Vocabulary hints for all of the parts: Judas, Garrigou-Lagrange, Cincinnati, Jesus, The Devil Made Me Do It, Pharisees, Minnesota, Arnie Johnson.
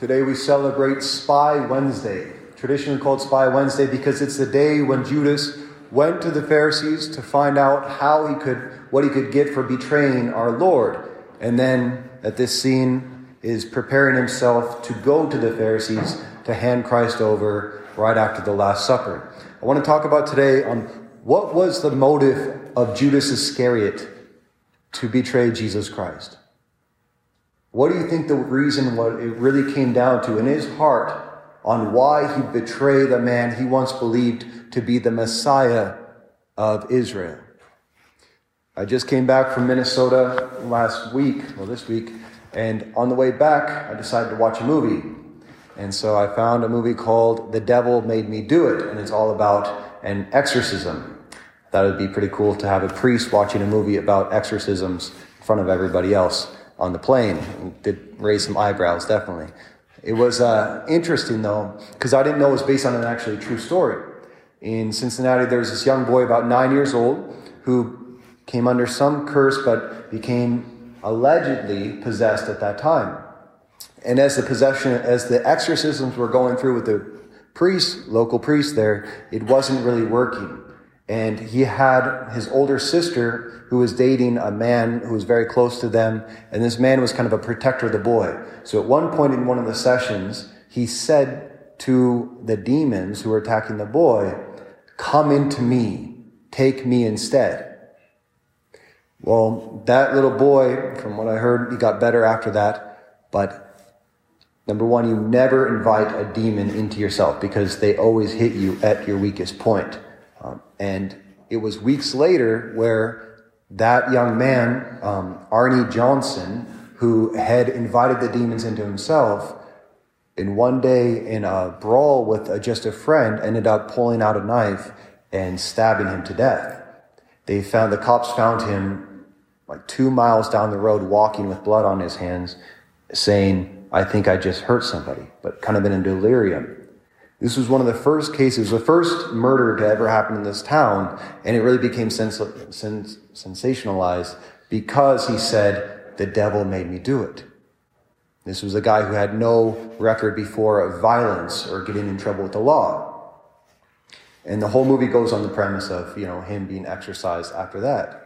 Today we celebrate Spy Wednesday, traditionally called Spy Wednesday because it's the day when Judas went to the Pharisees to find out what he could get for betraying our Lord. And then at this scene is preparing himself to go to the Pharisees to hand Christ over right after the Last Supper. I want to talk about today on what was the motive of Judas Iscariot to betray Jesus Christ. What do you think the reason what it really came down to in his heart on why he betrayed the man he once believed to be the Messiah of Israel? I just came back from Minnesota this week, and on the way back, I decided to watch a movie. And so I found a movie called The Devil Made Me Do It, and it's all about an exorcism. I thought it would be pretty cool to have a priest watching a movie about exorcisms in front of everybody else on the plane. It did raise some eyebrows, definitely. It was interesting, though, because I didn't know it was based on an actually true story. In Cincinnati, there was this young boy about 9 years old who came under some curse but became allegedly possessed at that time. And as the exorcisms were going through with the priest, local priest there, it wasn't really working. And he had his older sister who was dating a man who was very close to them. And this man was kind of a protector of the boy. So at one point in one of the sessions, he said to the demons who were attacking the boy, "Come into me, take me instead." Well, that little boy, from what I heard, he got better after that. But number one, you never invite a demon into yourself because they always hit you at your weakest point. And it was weeks later where that young man, Arnie Johnson, who had invited the demons into himself, in one day in a brawl with just a friend, ended up pulling out a knife and stabbing him to death. The cops found him like 2 miles down the road walking with blood on his hands, saying, "I think I just hurt somebody," but kind of in a delirium. This was one of the first cases, the first murder to ever happen in this town, and it really became sensationalized because he said, "The devil made me do it." This was a guy who had no record before of violence or getting in trouble with the law. And the whole movie goes on the premise of, him being exorcised after that.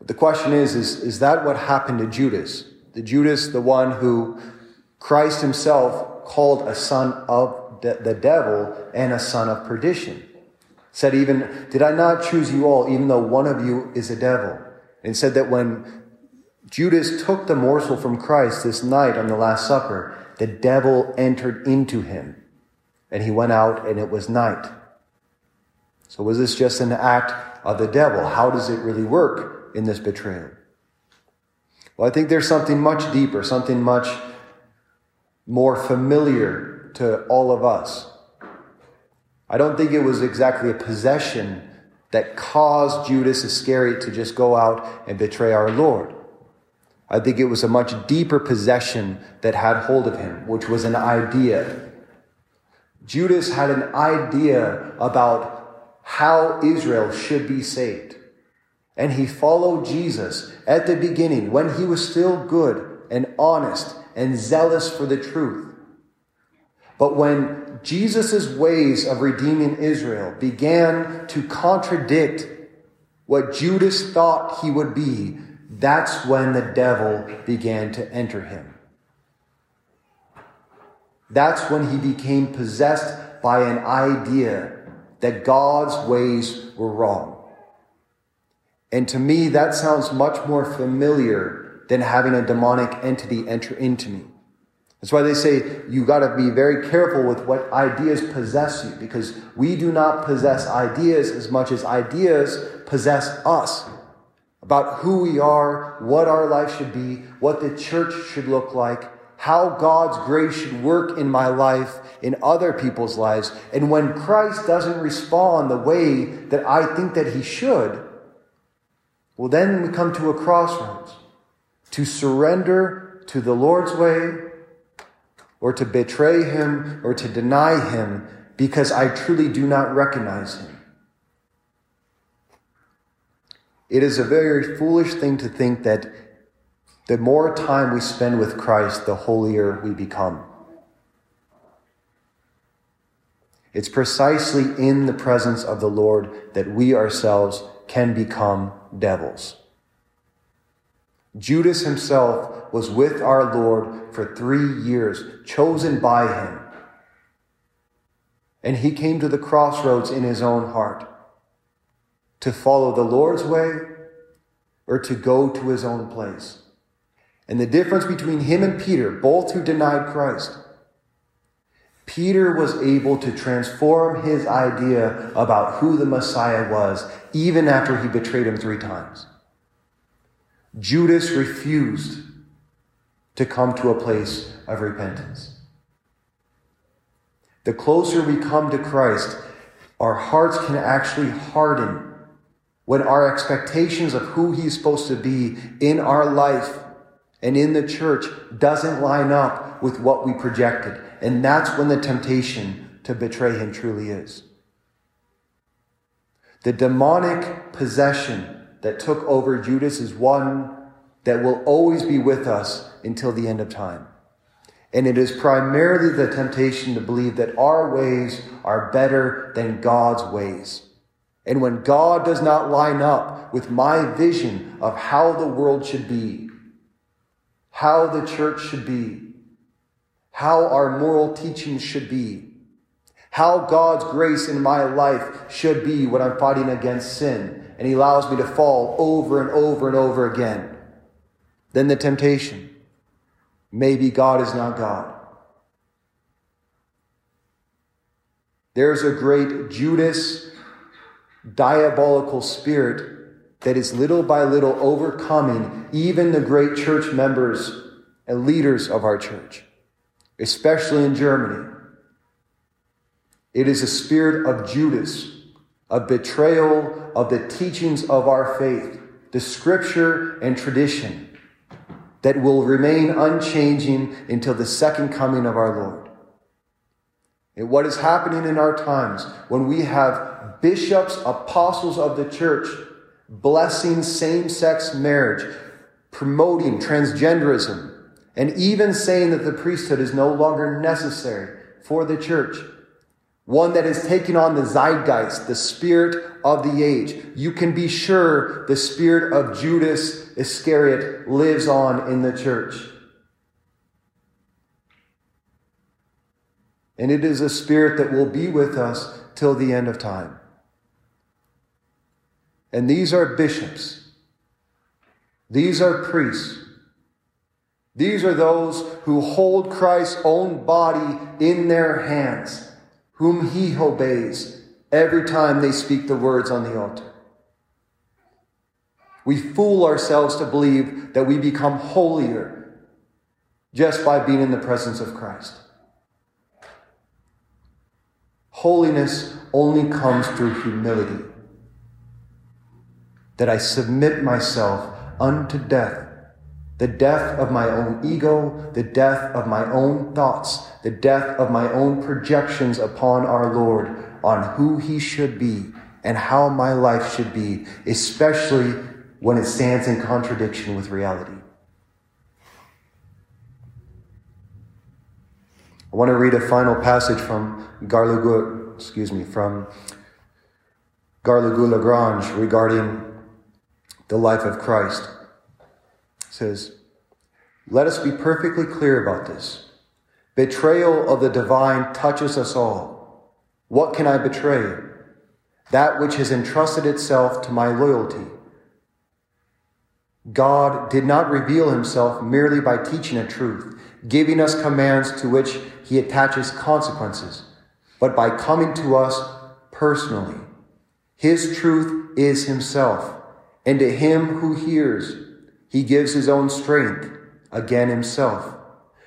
But the question is that what happened to Judas? The one who Christ himself called a son of the devil and a son of perdition. Said, even, "Did I not choose you all, even though one of you is a devil?" And said that when Judas took the morsel from Christ this night on the Last Supper, the devil entered into him. And he went out and it was night. So was this just an act of the devil? How does it really work in this betrayal? Well, I think there's something much deeper, something much more familiar to all of us. I don't think it was exactly a possession that caused Judas Iscariot to just go out and betray our Lord. I think it was a much deeper possession that had hold of him, which was an idea. Judas had an idea about how Israel should be saved. And he followed Jesus at the beginning when he was still good and honest and zealous for the truth. But when Jesus' ways of redeeming Israel began to contradict what Judas thought he would be, that's when the devil began to enter him. That's when he became possessed by an idea that God's ways were wrong. And to me, that sounds much more familiar than having a demonic entity enter into me. That's why they say you got to be very careful with what ideas possess you, because we do not possess ideas as much as ideas possess us about who we are, what our life should be, what the church should look like, how God's grace should work in my life, in other people's lives. And when Christ doesn't respond the way that I think that he should, well, then we come to a crossroads, to surrender to the Lord's way, or to betray him, or to deny him, because I truly do not recognize him. It is a very foolish thing to think that the more time we spend with Christ, the holier we become. It's precisely in the presence of the Lord that we ourselves can become devils. Judas himself was with our Lord for 3 years, chosen by him. And he came to the crossroads in his own heart to follow the Lord's way or to go to his own place. And the difference between him and Peter, both who denied Christ, Peter was able to transform his idea about who the Messiah was, even after he betrayed him 3 times. Judas refused to come to a place of repentance. The closer we come to Christ, our hearts can actually harden when our expectations of who he's supposed to be in our life and in the church doesn't line up with what we projected. And that's when the temptation to betray him truly is. The demonic possession that took over Judas is one that will always be with us until the end of time. And it is primarily the temptation to believe that our ways are better than God's ways. And when God does not line up with my vision of how the world should be, how the church should be, how our moral teachings should be, how God's grace in my life should be when I'm fighting against sin, and he allows me to fall over and over and over again, then the temptation, maybe God is not God. There's a great Judas diabolical spirit that is little by little overcoming even the great church members and leaders of our church, especially in Germany. It is a spirit of Judas, a betrayal of the teachings of our faith, the scripture and tradition, that will remain unchanging until the second coming of our Lord. And what is happening in our times when we have bishops, apostles of the church, blessing same-sex marriage, promoting transgenderism, and even saying that the priesthood is no longer necessary for the church. One that is taking on the zeitgeist, the spirit of the age. You can be sure the spirit of Judas Iscariot lives on in the church. And it is a spirit that will be with us till the end of time. And these are bishops. These are priests. These are those who hold Christ's own body in their hands, whom he obeys every time they speak the words on the altar. We fool ourselves to believe that we become holier just by being in the presence of Christ. Holiness only comes through humility, that I submit myself unto death, the death of my own ego, the death of my own thoughts, the death of my own projections upon our Lord on who he should be and how my life should be, especially when it stands in contradiction with reality. I want to read a final passage from Garrigou-Lagrange regarding the life of Christ. It says, "Let us be perfectly clear about this. Betrayal of the divine touches us all. What can I betray? That which has entrusted itself to my loyalty. God did not reveal himself merely by teaching a truth, giving us commands to which he attaches consequences, but by coming to us personally. His truth is himself, and to him who hears, he gives his own strength, again himself.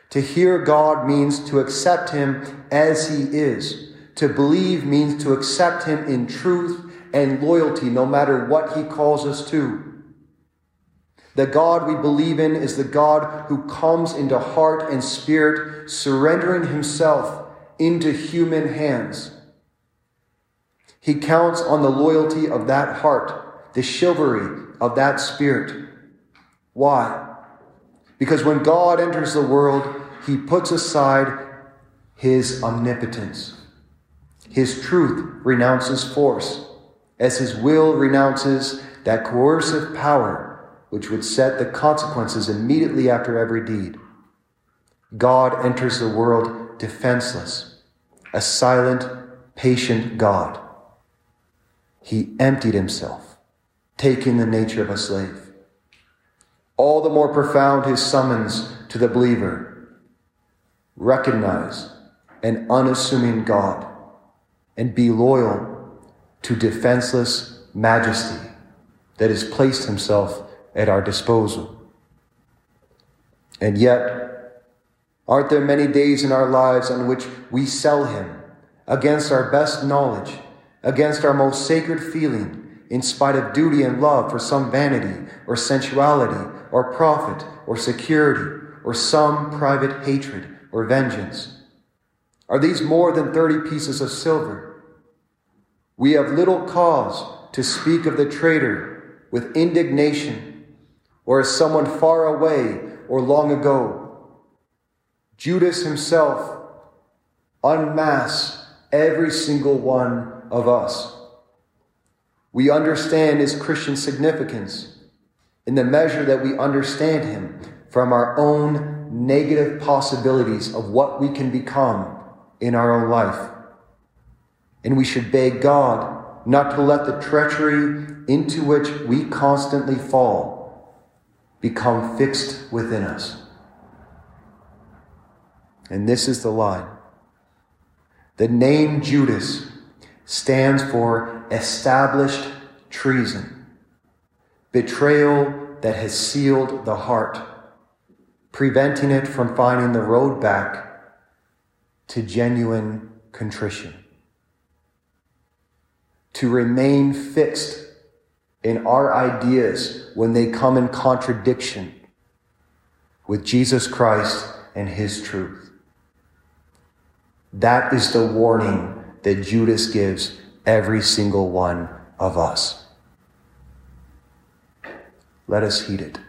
To hear God means to accept him as he is. To believe means to accept him in truth and loyalty, no matter what he calls us to. The God we believe in is the God who comes into heart and spirit, surrendering himself into human hands. He counts on the loyalty of that heart, the chivalry of that spirit. Why? Because when God enters the world, he puts aside his omnipotence. His truth renounces force, as his will renounces that coercive power which would set the consequences immediately after every deed. God enters the world defenseless, a silent, patient God. He emptied himself, taking the nature of a slave. All the more profound his summons to the believer. Recognize an unassuming God and be loyal to defenseless majesty that has placed himself at our disposal. And yet, aren't there many days in our lives on which we sell him against our best knowledge, against our most sacred feeling, in spite of duty and love for some vanity or sensuality or profit or security or some private hatred or vengeance? Are these more than 30 pieces of silver? We have little cause to speak of the traitor with indignation or as someone far away or long ago. Judas himself unmasks every single one of us. We understand his Christian significance in the measure that we understand him from our own negative possibilities of what we can become in our own life. And we should beg God not to let the treachery into which we constantly fall become fixed within us. And this is the line. The name Judas stands for established treason, betrayal that has sealed the heart, preventing it from finding the road back to genuine contrition. To remain fixed in our ideas when they come in contradiction with Jesus Christ and his truth. That is the warning that Judas gives every single one of us. Let us heed it.